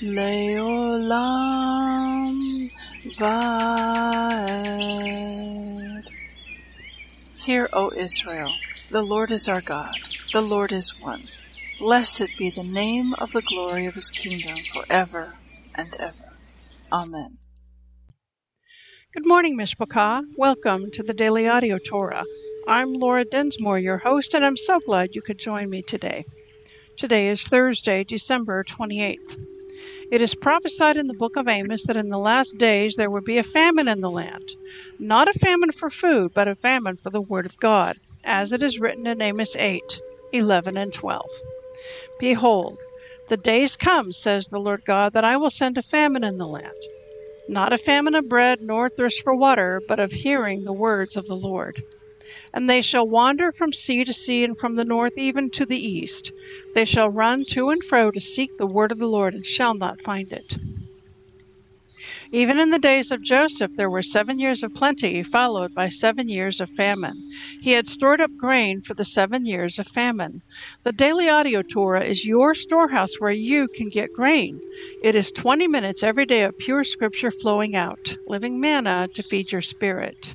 Le'olam V'ed. Hear, O Israel, the Lord is our God, the Lord is one. Blessed be the name of the glory of his kingdom forever and ever. Amen. Good morning, Mishpochah. Welcome to the Daily Audio Torah. I'm Laura Densmore, your host, and I'm so glad you could join me today. Today is Thursday, December 28th. It is prophesied in the book of Amos that in the last days there would be a famine in the land. Not a famine for food, but a famine for the word of God, as it is written in Amos 8, 11 and 12. Behold, the days come, says the Lord God, that I will send a famine in the land. Not a famine of bread, nor thirst for water, but of hearing the words of the Lord. And they shall wander from sea to sea, and from the north even to the east. They shall run to and fro to seek the word of the Lord, and shall not find it. Even in the days of Joseph there were 7 years of plenty, followed by 7 years of famine. He had stored up grain for the 7 years of famine. The Daily Audio Torah is your storehouse where you can get grain. It is 20 minutes every day of pure scripture flowing out, living manna to feed your spirit.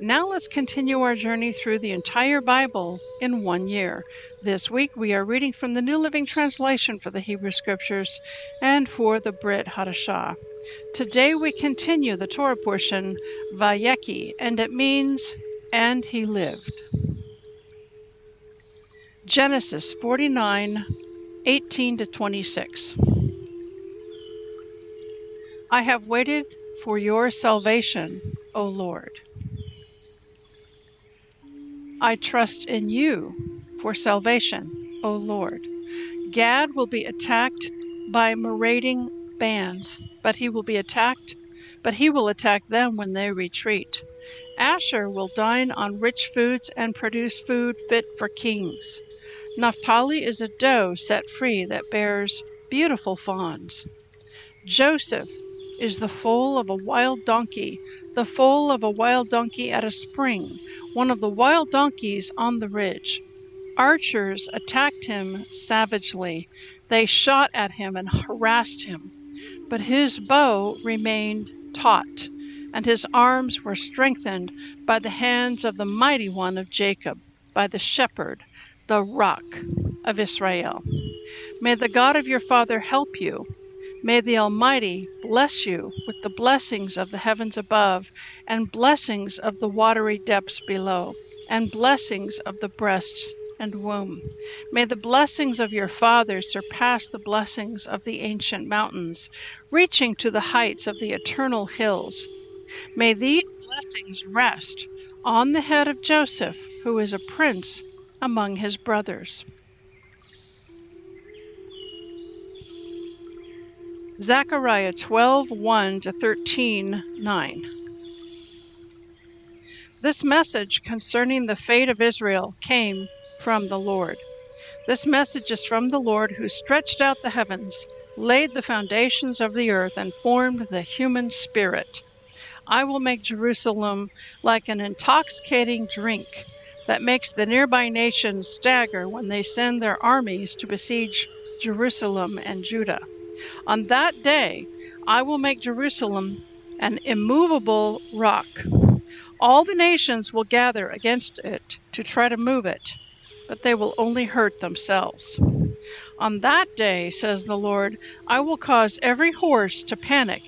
Now let's continue our journey through the entire Bible in 1 year. This week we are reading from the New Living Translation for the Hebrew Scriptures and for the Brit Hadashah. Today we continue the Torah portion, Vayechi, and it means, and he lived. Genesis 49, 18-26. I have waited for your salvation, O Lord. I trust in you for salvation, O Lord. Gad will be attacked by marauding bands, but he will attack them when they retreat. Asher will dine on rich foods and produce food fit for kings. Naphtali is a doe set free that bears beautiful fawns. Joseph is the foal of a wild donkey, the foal of a wild donkey at a spring, one of the wild donkeys on the ridge. Archers attacked him savagely. They shot at him and harassed him, but his bow remained taut, and his arms were strengthened by the hands of the mighty one of Jacob, by the shepherd, the rock of Israel. May the God of your father help you. May the Almighty bless you with the blessings of the heavens above, and blessings of the watery depths below, and blessings of the breasts and womb. May the blessings of your father surpass the blessings of the ancient mountains, reaching to the heights of the eternal hills. May these blessings rest on the head of Joseph, who is a prince among his brothers. Zechariah 12:1-13:9. This message concerning the fate of Israel came from the Lord. This message is from the Lord, who stretched out the heavens, laid the foundations of the earth, and formed the human spirit. I will make Jerusalem like an intoxicating drink that makes the nearby nations stagger when they send their armies to besiege Jerusalem and Judah. On that day, I will make Jerusalem an immovable rock. All the nations will gather against it to try to move it, but they will only hurt themselves. On that day, says the Lord, I will cause every horse to panic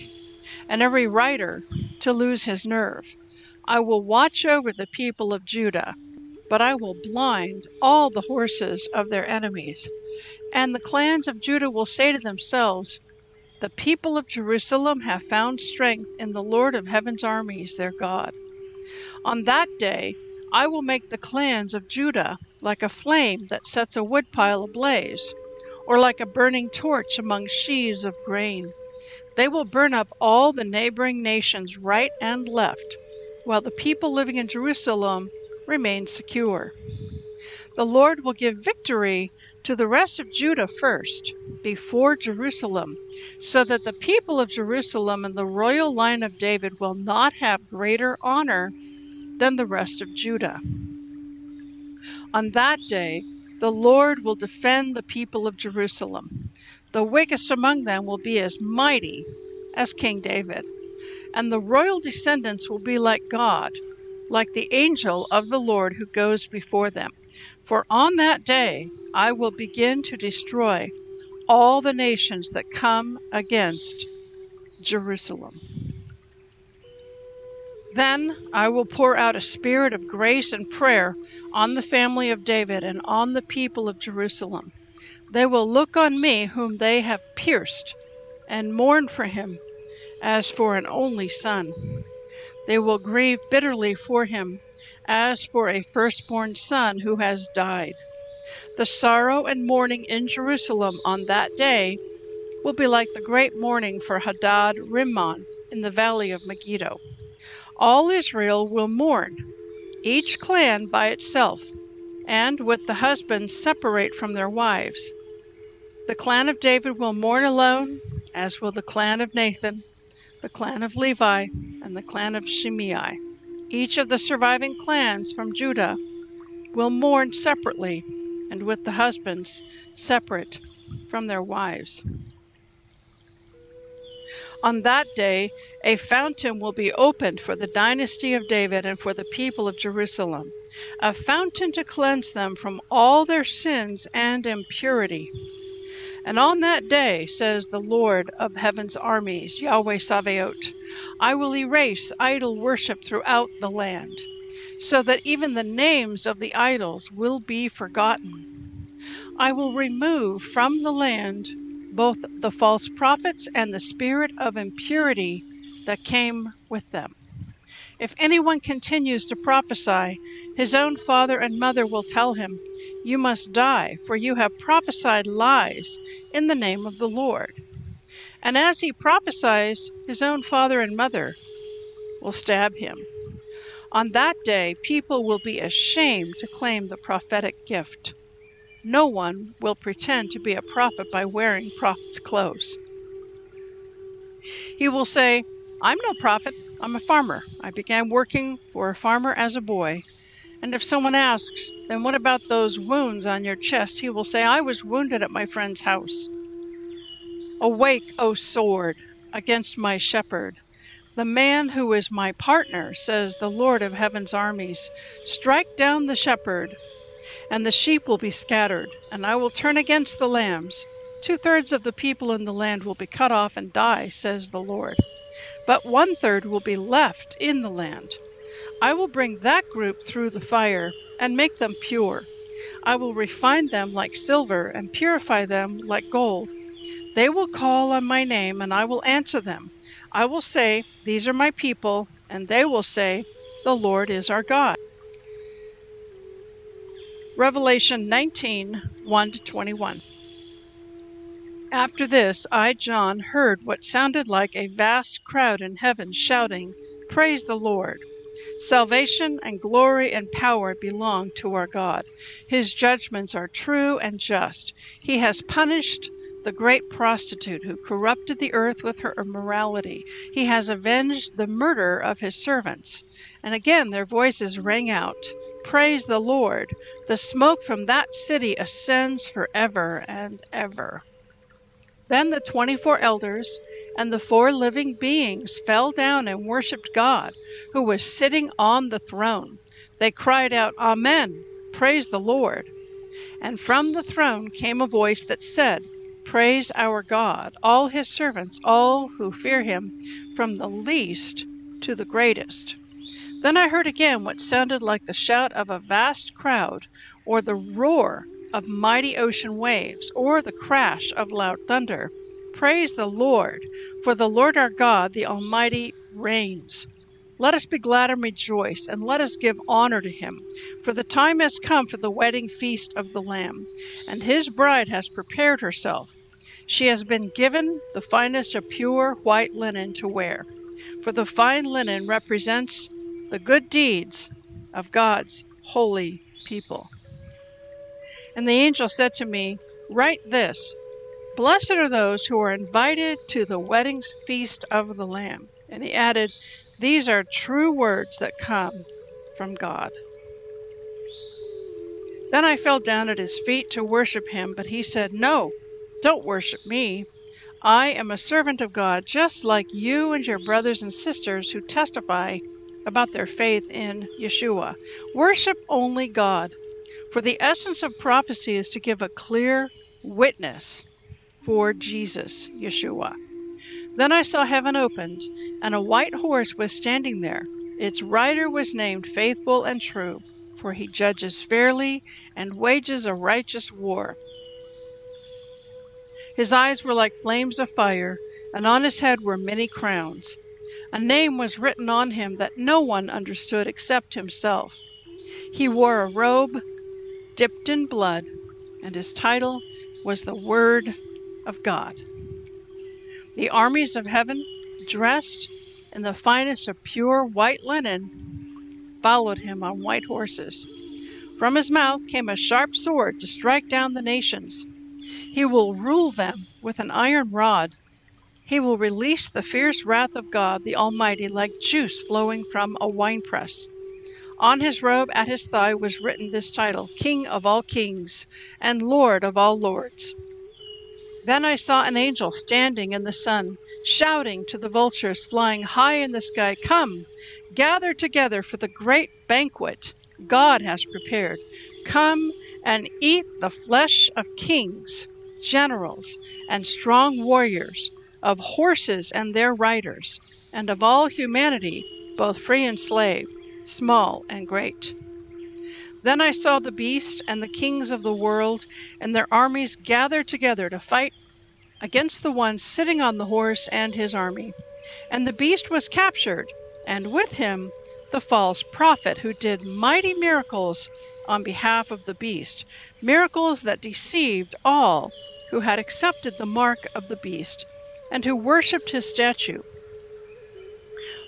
and every rider to lose his nerve. I will watch over the people of Judah but I will blind all the horses of their enemies. And the clans of Judah will say to themselves, the people of Jerusalem have found strength in the Lord of heaven's armies, their God. On that day, I will make the clans of Judah like a flame that sets a woodpile ablaze, or like a burning torch among sheaves of grain. They will burn up all the neighboring nations right and left, while the people living in Jerusalem remain secure. The Lord will give victory to the rest of Judah first, before Jerusalem, so that the people of Jerusalem and the royal line of David will not have greater honor than the rest of Judah. On that day, the Lord will defend the people of Jerusalem. The weakest among them will be as mighty as King David, and the royal descendants will be like God, like the angel of the Lord who goes before them. For on that day, I will begin to destroy all the nations that come against Jerusalem. Then I will pour out a spirit of grace and prayer on the family of David and on the people of Jerusalem. They will look on me whom they have pierced and mourn for him as for an only son. They will grieve bitterly for him as for a firstborn son who has died. The sorrow and mourning in Jerusalem on that day will be like the great mourning for Hadad-rimmon in the valley of Megiddo. All Israel will mourn, each clan by itself, and with the husbands separate from their wives. The clan of David will mourn alone, as will the clan of Nathan, the clan of Levi, and the clan of Shimei. Each of the surviving clans from Judah will mourn separately, and with the husbands separate from their wives. On that day, a fountain will be opened for the dynasty of David and for the people of Jerusalem, a fountain to cleanse them from all their sins and impurity. And on that day, says the Lord of heaven's armies, Yahweh Sabaoth, I will erase idol worship throughout the land, so that even the names of the idols will be forgotten. I will remove from the land both the false prophets and the spirit of impurity that came with them. If anyone continues to prophesy, his own father and mother will tell him, you must die, for you have prophesied lies in the name of the Lord. And as he prophesies, his own father and mother will stab him. On that day, people will be ashamed to claim the prophetic gift. No one will pretend to be a prophet by wearing prophet's clothes. He will say, I'm no prophet, I'm a farmer. I began working for a farmer as a boy. And if someone asks, then what about those wounds on your chest? He will say, I was wounded at my friend's house. Awake, O sword, against my shepherd. The man who is my partner, says the Lord of heaven's armies, strike down the shepherd, and the sheep will be scattered, and I will turn against the lambs. 2/3 of the people in the land will be cut off and die, says the Lord. But 1/3 will be left in the land. I will bring that group through the fire and make them pure. I will refine them like silver and purify them like gold. They will call on my name, and I will answer them. I will say, these are my people, and they will say, the Lord is our God. Revelation 19:1-21. After this, I, John, heard what sounded like a vast crowd in heaven shouting, Praise the Lord! Salvation and glory and power belong to our God. His judgments are true and just. He has punished the great prostitute who corrupted the earth with her immorality. He has avenged the murder of his servants. And again their voices rang out, Praise the Lord! The smoke from that city ascends forever and ever. Then the 24 elders and the 4 living beings fell down and worshipped God, who was sitting on the throne. They cried out, Amen! Praise the Lord! And from the throne came a voice that said, Praise our God, all his servants, all who fear him, from the least to the greatest. Then I heard again what sounded like the shout of a vast crowd, or the roar of mighty ocean waves, or the crash of loud thunder. Praise the Lord, for the Lord our God, the Almighty, reigns. Let us be glad and rejoice, and let us give honor to him. For the time has come for the wedding feast of the Lamb, and his bride has prepared herself. She has been given the finest of pure white linen to wear. For the fine linen represents the good deeds of God's holy people. And the angel said to me, "Write this, blessed are those who are invited to the wedding feast of the Lamb." And he added, "These are true words that come from God." Then I fell down at his feet to worship him, but he said, "No, don't worship me. I am a servant of God, just like you and your brothers and sisters who testify about their faith in Yeshua. Worship only God, for the essence of prophecy is to give a clear witness for Jesus, Yeshua." Then I saw heaven opened, and a white horse was standing there. Its rider was named Faithful and True, for he judges fairly and wages a righteous war. His eyes were like flames of fire, and on his head were many crowns. A name was written on him that no one understood except himself. He wore a robe dipped in blood, and his title was the Word of God. The armies of heaven, dressed in the finest of pure white linen, followed him on white horses. From his mouth came a sharp sword to strike down the nations. He will rule them with an iron rod. He will release the fierce wrath of God the Almighty like juice flowing from a winepress. On his robe at his thigh was written this title, King of all kings and Lord of all lords. Then I saw an angel standing in the sun, shouting to the vultures flying high in the sky, "Come, gather together for the great banquet God has prepared. Come and eat the flesh of kings, generals, and strong warriors, of horses and their riders, and of all humanity, both free and slave, small and great." Then I saw the beast and the kings of the world and their armies gathered together to fight against the one sitting on the horse and his army. And the beast was captured, and with him the false prophet who did mighty miracles on behalf of the beast, miracles that deceived all who had accepted the mark of the beast and who worshipped his statue.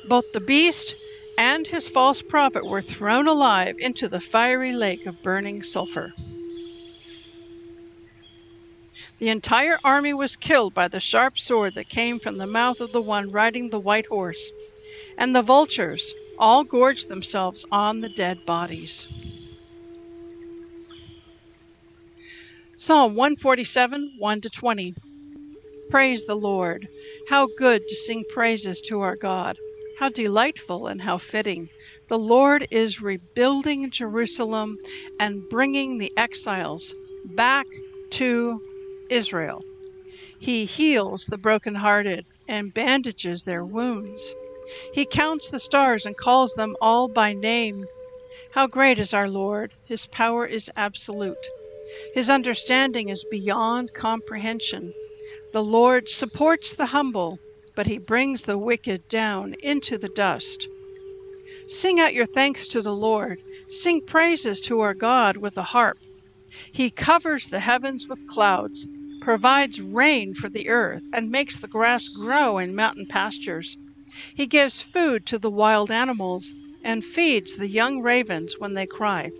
Both the beast and his false prophet were thrown alive into the fiery lake of burning sulfur. The entire army was killed by the sharp sword that came from the mouth of the one riding the white horse, and the vultures all gorged themselves on the dead bodies. Psalm 147, 1-20. Praise the Lord. How good to sing praises to our God. How delightful and how fitting. The Lord is rebuilding Jerusalem and bringing the exiles back to Israel. He heals the brokenhearted and bandages their wounds. He counts the stars and calls them all by name. How great is our Lord! His power is absolute. His understanding is beyond comprehension. The Lord supports the humble, but he brings the wicked down into the dust. Sing out your thanks to the Lord. Sing praises to our God with the harp. He covers the heavens with clouds, provides rain for the earth, and makes the grass grow in mountain pastures. He gives food to the wild animals and feeds the young ravens when they cry.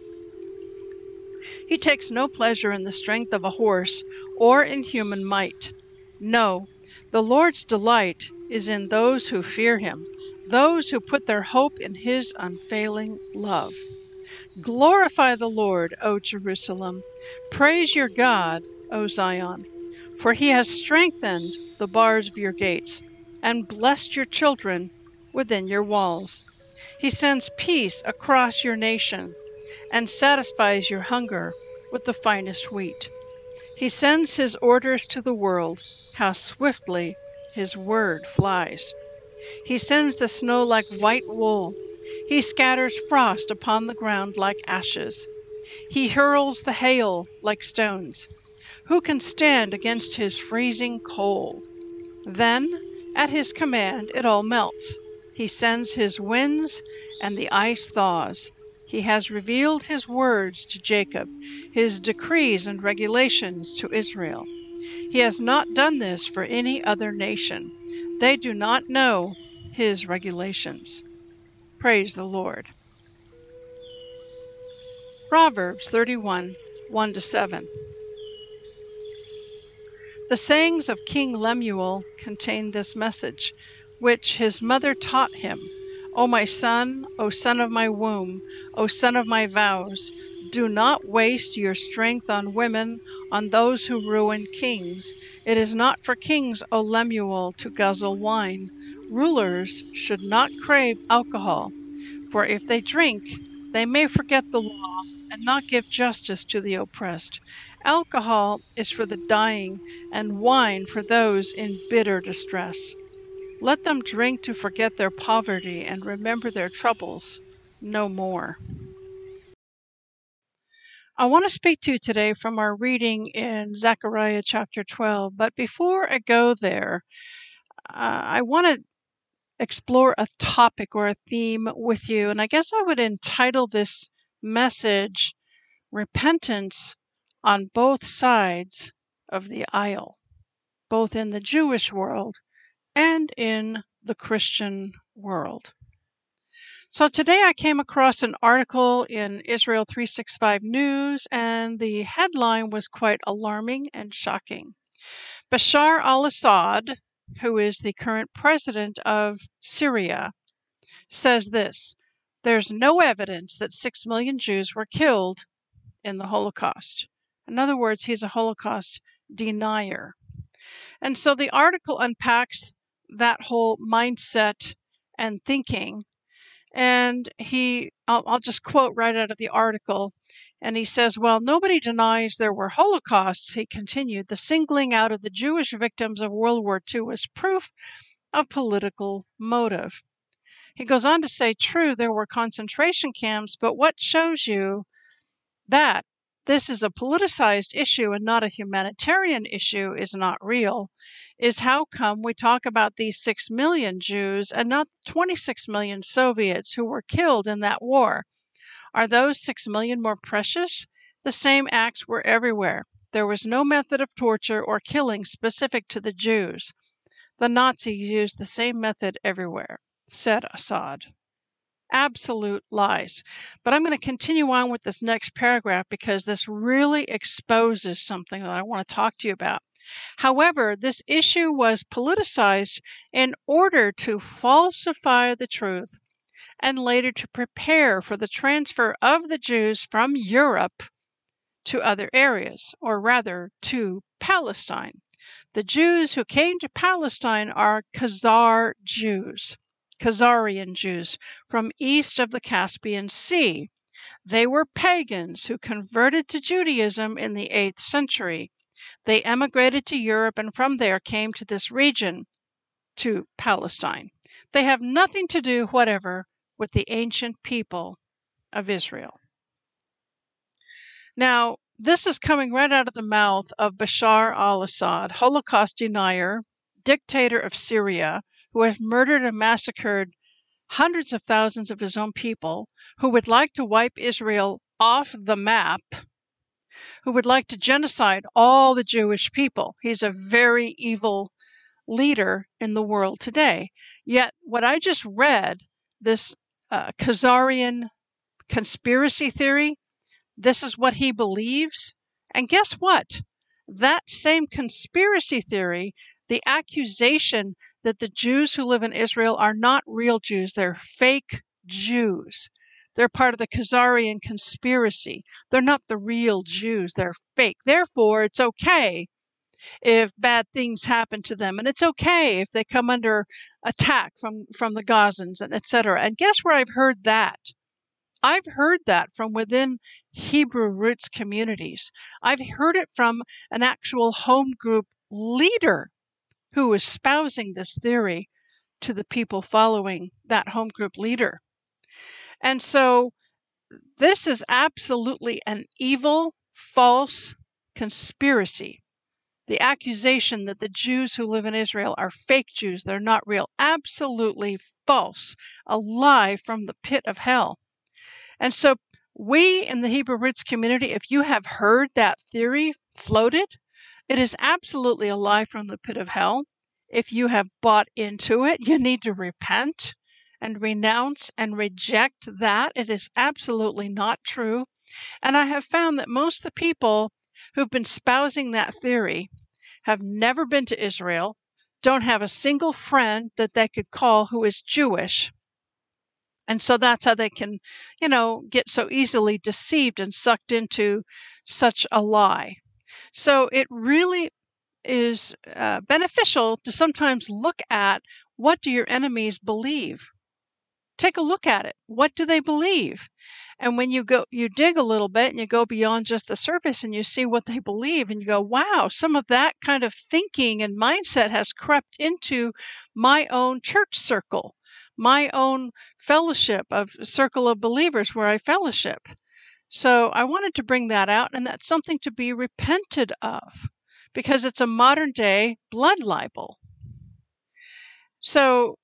He takes no pleasure in the strength of a horse or in human might. No, the Lord's delight is in those who fear him, those who put their hope in his unfailing love. Glorify the Lord, O Jerusalem. Praise your God, O Zion. For he has strengthened the bars of your gates and blessed your children within your walls. He sends peace across your nation and satisfies your hunger with the finest wheat. He sends his orders to the world. How swiftly his word flies. He sends the snow like white wool. He scatters frost upon the ground like ashes. He hurls the hail like stones. Who can stand against his freezing cold? Then, at his command, it all melts. He sends his winds, and the ice thaws. He has revealed his words to Jacob, his decrees and regulations to Israel. He has not done this for any other nation. They do not know his regulations. Praise the Lord. Proverbs 31, 1-7. The sayings of King Lemuel contain this message, which his mother taught him. O my son, O son of my womb, O son of my vows, do not waste your strength on women, on those who ruin kings. It is not for kings, O Lemuel, to guzzle wine. Rulers should not crave alcohol, for if they drink, they may forget the law and not give justice to the oppressed. Alcohol is for the dying, and wine for those in bitter distress. Let them drink to forget their poverty and remember their troubles no more. I want to speak to you today from our reading in Zechariah chapter 12, but before I go there, I want to explore a topic or a theme with you, and I guess I would entitle this message, Repentance on Both Sides of the Aisle, both in the Jewish world and in the Christian world. So today I came across an article in Israel 365 News, and the headline was quite alarming and shocking. Bashar al-Assad, who is the current president of Syria, says this: there's no evidence that 6 million Jews were killed in the Holocaust. In other words, he's a Holocaust denier. And so the article unpacks that whole mindset and thinking. And I'll just quote right out of the article. And he says, well, nobody denies there were Holocausts, he continued. The singling out of the Jewish victims of World War II was proof of political motive. He goes on to say, true, there were concentration camps, but what shows you that this is a politicized issue and not a humanitarian issue is not real, is how come we talk about these 6 million Jews and not 26 million Soviets who were killed in that war. Are those 6 million more precious? The same acts were everywhere. There was no method of torture or killing specific to the Jews. The Nazis used the same method everywhere, said Assad. Absolute lies. But I'm going to continue on with this next paragraph because this really exposes something that I want to talk to you about. However, this issue was politicized in order to falsify the truth, and later to prepare for the transfer of the Jews from Europe to other areas, or rather to Palestine. The Jews who came to Palestine are Khazar Jews, Khazarian Jews, from east of the Caspian Sea. They were pagans who converted to Judaism in the 8th century. They emigrated to Europe and from there came to this region, to Palestine. They have nothing to do whatever with the ancient people of Israel. Now, this is coming right out of the mouth of Bashar al-Assad, Holocaust denier, dictator of Syria, who has murdered and massacred hundreds of thousands of his own people, who would like to wipe Israel off the map, who would like to genocide all the Jewish people. He's a very evil leader in the world today. Yet, what I just read, this Khazarian conspiracy theory, this is what he believes. And guess what? That same conspiracy theory, the accusation that the Jews who live in Israel are not real Jews, they're fake Jews. They're part of the Khazarian conspiracy. They're not the real Jews, they're fake. Therefore, it's okay if bad things happen to them, and it's okay if they come under attack from the Gazans, and etc. And guess where I've heard that? I've heard that from within Hebrew roots communities. I've heard it from an actual home group leader who is espousing this theory to the people following that home group leader. And so this is absolutely an evil, false conspiracy. The accusation that the Jews who live in Israel are fake Jews, they're not real, absolutely false, a lie from the pit of hell. And so we in the Hebrew Roots community, if you have heard that theory floated, it is absolutely a lie from the pit of hell. If you have bought into it, you need to repent and renounce and reject that. It is absolutely not true. And I have found that most of the people who've been espousing that theory have never been to Israel, don't have a single friend that they could call who is Jewish. And so that's how they can, get so easily deceived and sucked into such a lie. So it really is beneficial to sometimes look at, what do your enemies believe? Take a look at it. What do they believe? And when you dig a little bit and you go beyond just the surface and you see what they believe and you go, wow, some of that kind of thinking and mindset has crept into my own church circle, my own fellowship of circle of believers where I fellowship. So I wanted to bring that out, and that's something to be repented of because it's a modern day blood libel. So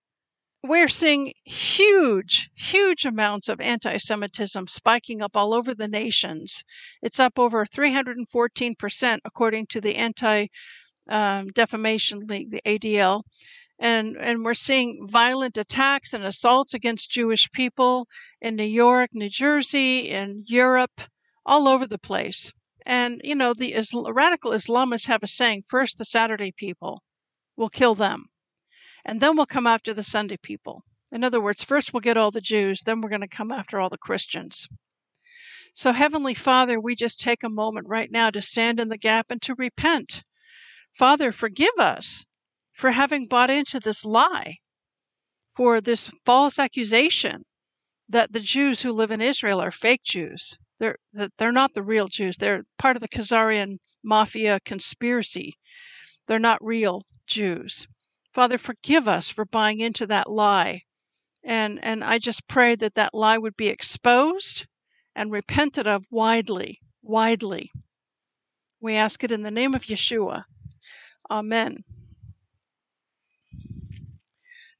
we're seeing huge, huge amounts of anti-Semitism spiking up all over the nations. It's up over 314% according to the Anti-Defamation League, the ADL. And we're seeing violent attacks and assaults against Jewish people in New York, New Jersey, in Europe, all over the place. And, the radical Islamists have a saying, first the Saturday people, we'll kill them. And then we'll come after the Sunday people. In other words, first we'll get all the Jews, then we're going to come after all the Christians. So Heavenly Father, we just take a moment right now to stand in the gap and to repent. Father, forgive us for having bought into this lie, for this false accusation that the Jews who live in Israel are fake Jews. They're not the real Jews. They're part of the Khazarian mafia conspiracy. They're not real Jews. Father, forgive us for buying into that lie. And I just pray that that lie would be exposed and repented of widely, widely. We ask it in the name of Yeshua. Amen.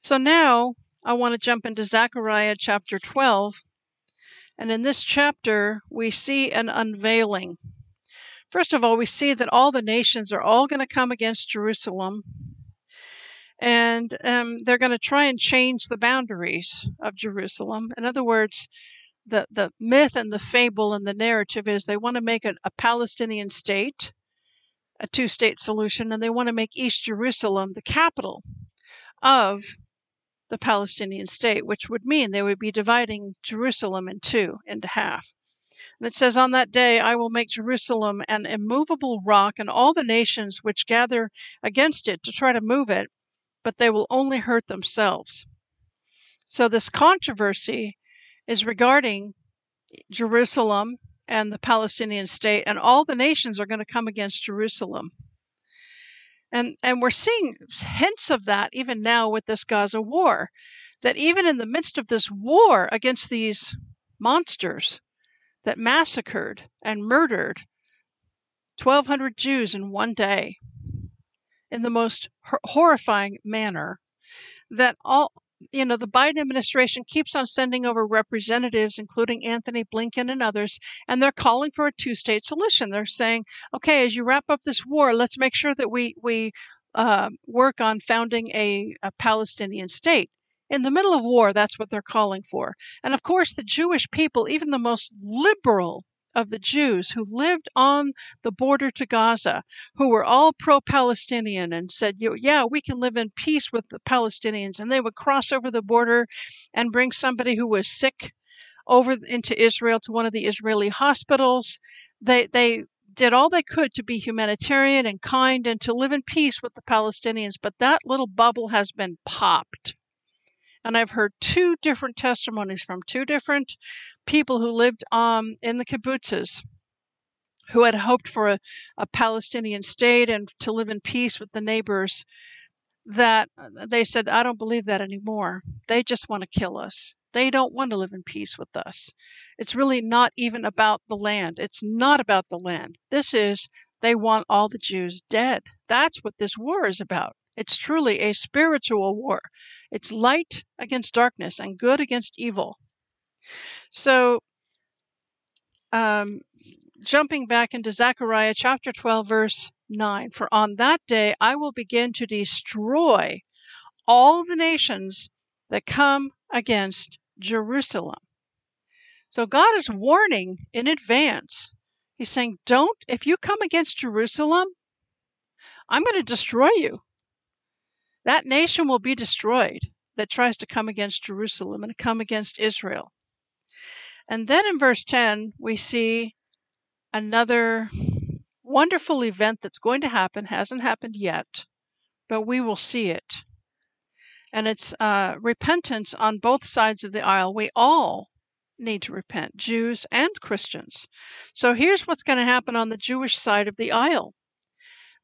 So now I want to jump into Zechariah chapter 12. And in this chapter, we see an unveiling. First of all, we see that all the nations are all going to come against Jerusalem. And they're going to try and change the boundaries of Jerusalem. In other words, the myth and the fable and the narrative is they want to make a Palestinian state, a two-state solution, and they want to make East Jerusalem the capital of the Palestinian state, which would mean they would be dividing Jerusalem in two and a half. And it says, on that day, I will make Jerusalem an immovable rock, and all the nations which gather against it to try to move it, but they will only hurt themselves. So this controversy is regarding Jerusalem and the Palestinian state, and all the nations are going to come against Jerusalem. And we're seeing hints of that even now with this Gaza war, that even in the midst of this war against these monsters that massacred and murdered 1,200 Jews in one day in the most horrifying manner, that all, the Biden administration keeps on sending over representatives, including Anthony Blinken and others, and they're calling for a two-state solution. They're saying, okay, as you wrap up this war, let's make sure that we work on founding a Palestinian state. In the middle of war, that's what they're calling for. And of course, the Jewish people, even the most liberal of the Jews who lived on the border to Gaza, who were all pro-Palestinian and said, yeah, we can live in peace with the Palestinians. And they would cross over the border and bring somebody who was sick over into Israel to one of the Israeli hospitals. They did all they could to be humanitarian and kind and to live in peace with the Palestinians. But that little bubble has been popped. And I've heard two different testimonies from two different people who lived in the kibbutzes, who had hoped for a Palestinian state and to live in peace with the neighbors, that they said, I don't believe that anymore. They just want to kill us. They don't want to live in peace with us. It's really not even about the land. It's not about the land. This is, they want all the Jews dead. That's what this war is about. It's truly a spiritual war. It's light against darkness and good against evil. So, jumping back into Zechariah chapter 12, verse 9, for on that day I will begin to destroy all the nations that come against Jerusalem. So God is warning in advance. He's saying, if you come against Jerusalem, I'm going to destroy you. That nation will be destroyed that tries to come against Jerusalem and come against Israel. And then in verse 10, we see another wonderful event that's going to happen, hasn't happened yet, but we will see it. And it's repentance on both sides of the aisle. We all need to repent, Jews and Christians. So here's what's going to happen on the Jewish side of the aisle.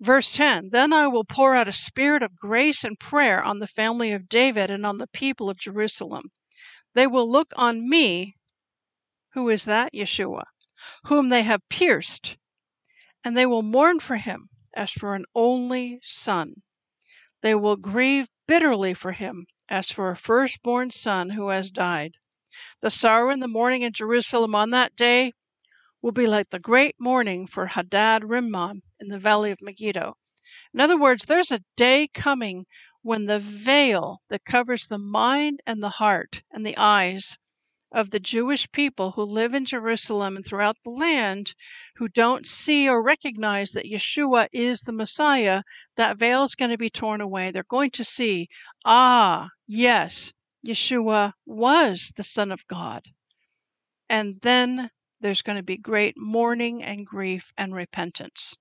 Verse 10, then I will pour out a spirit of grace and prayer on the family of David and on the people of Jerusalem. They will look on me, who is that? Yeshua, whom they have pierced, and they will mourn for him as for an only son. They will grieve bitterly for him as for a firstborn son who has died. The sorrow and the mourning in Jerusalem on that day will be like the great mourning for Hadad-rimmon in the valley of Megiddo. In other words, there's a day coming when the veil that covers the mind and the heart and the eyes of the Jewish people who live in Jerusalem and throughout the land, who don't see or recognize that Yeshua is the Messiah, that veil is going to be torn away. They're going to see, yes, Yeshua was the Son of God. And then there's going to be great mourning and grief and repentance.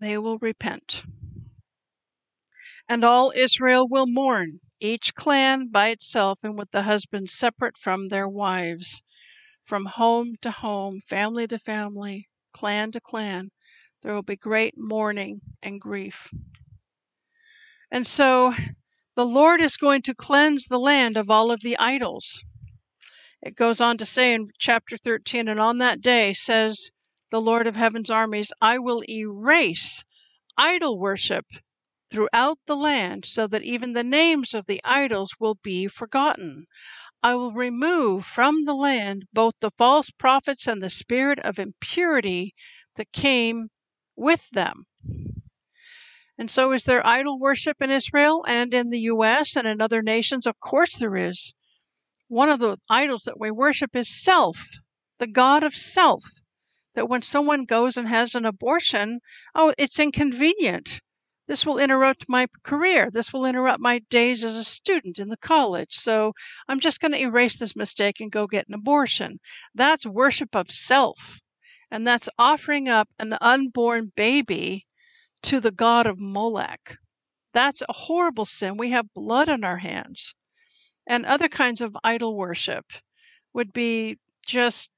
They will repent. And all Israel will mourn, each clan by itself and with the husbands separate from their wives. From home to home, family to family, clan to clan, there will be great mourning and grief. And so the Lord is going to cleanse the land of all of the idols. It goes on to say in chapter 13, and on that day, says the Lord of heaven's armies, I will erase idol worship throughout the land so that even the names of the idols will be forgotten. I will remove from the land both the false prophets and the spirit of impurity that came with them. And so is there idol worship in Israel and in the U.S. and in other nations? Of course there is. One of the idols that we worship is self, the God of self, that when someone goes and has an abortion, it's inconvenient. This will interrupt my career. This will interrupt my days as a student in the college. So I'm just going to erase this mistake and go get an abortion. That's worship of self. And that's offering up an unborn baby to the god of Molech. That's a horrible sin. We have blood on our hands. And other kinds of idol worship would be just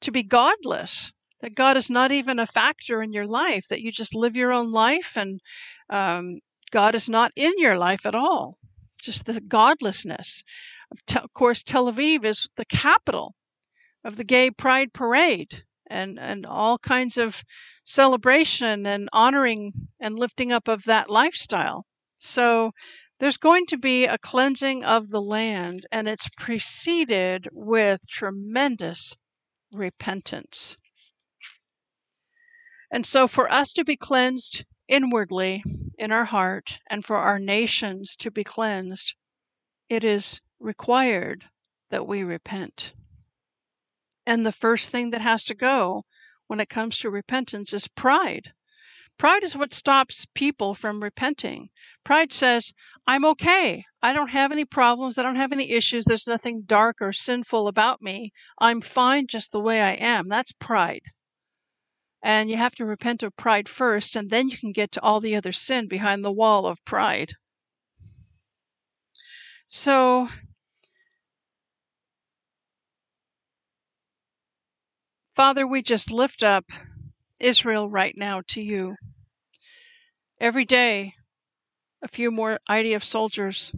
to be godless. That God is not even a factor in your life, that you just live your own life and God is not in your life at all. Just the godlessness. Of course, Tel Aviv is the capital of the gay pride parade and all kinds of celebration and honoring and lifting up of that lifestyle. So there's going to be a cleansing of the land, and it's preceded with tremendous repentance. And so for us to be cleansed inwardly in our heart and for our nations to be cleansed, it is required that we repent. And the first thing that has to go when it comes to repentance is pride. Pride is what stops people from repenting. Pride says, I'm okay. I don't have any problems. I don't have any issues. There's nothing dark or sinful about me. I'm fine just the way I am. That's pride. And you have to repent of pride first, and then you can get to all the other sin behind the wall of pride. So Father, we just lift up Israel right now to you. Every day, a few more IDF soldiers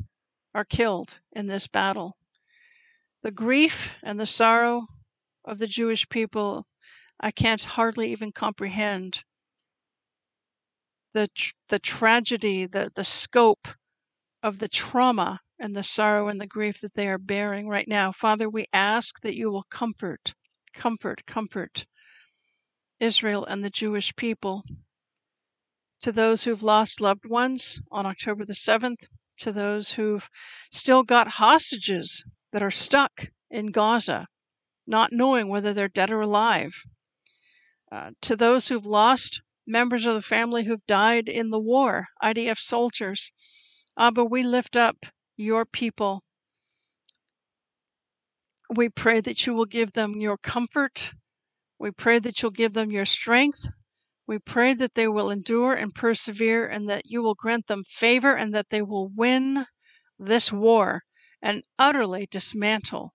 are killed in this battle. The grief and the sorrow of the Jewish people, I can't hardly even comprehend. The tragedy, the scope of the trauma and the sorrow and the grief that they are bearing right now. Father, we ask that you will comfort Israel and the Jewish people. To those who've lost loved ones on October the 7th, to those who've still got hostages that are stuck in Gaza, not knowing whether they're dead or alive, to those who've lost members of the family who've died in the war, IDF soldiers. Abba, we lift up your people. We pray that you will give them your comfort. We pray that you'll give them your strength. We pray that they will endure and persevere, and that you will grant them favor, and that they will win this war and utterly dismantle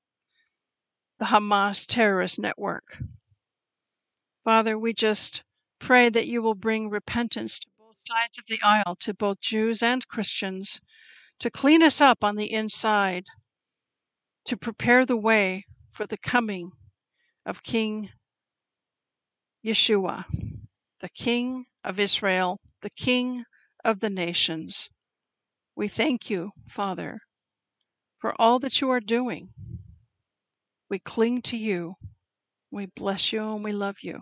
the Hamas terrorist network. Father, we just pray that you will bring repentance to both sides of the aisle, to both Jews and Christians, to clean us up on the inside, to prepare the way for the coming of King Yeshua, the King of Israel, the King of the nations. We thank you, Father, for all that you are doing. We cling to you. We bless you and we love you.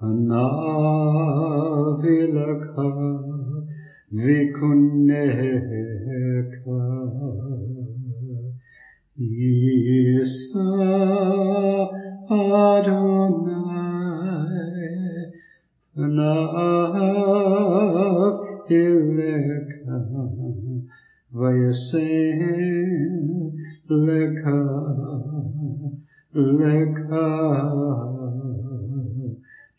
Panavilaka Vikuneka Yisa Adonai Panav Ileka Vayasen Leka Leka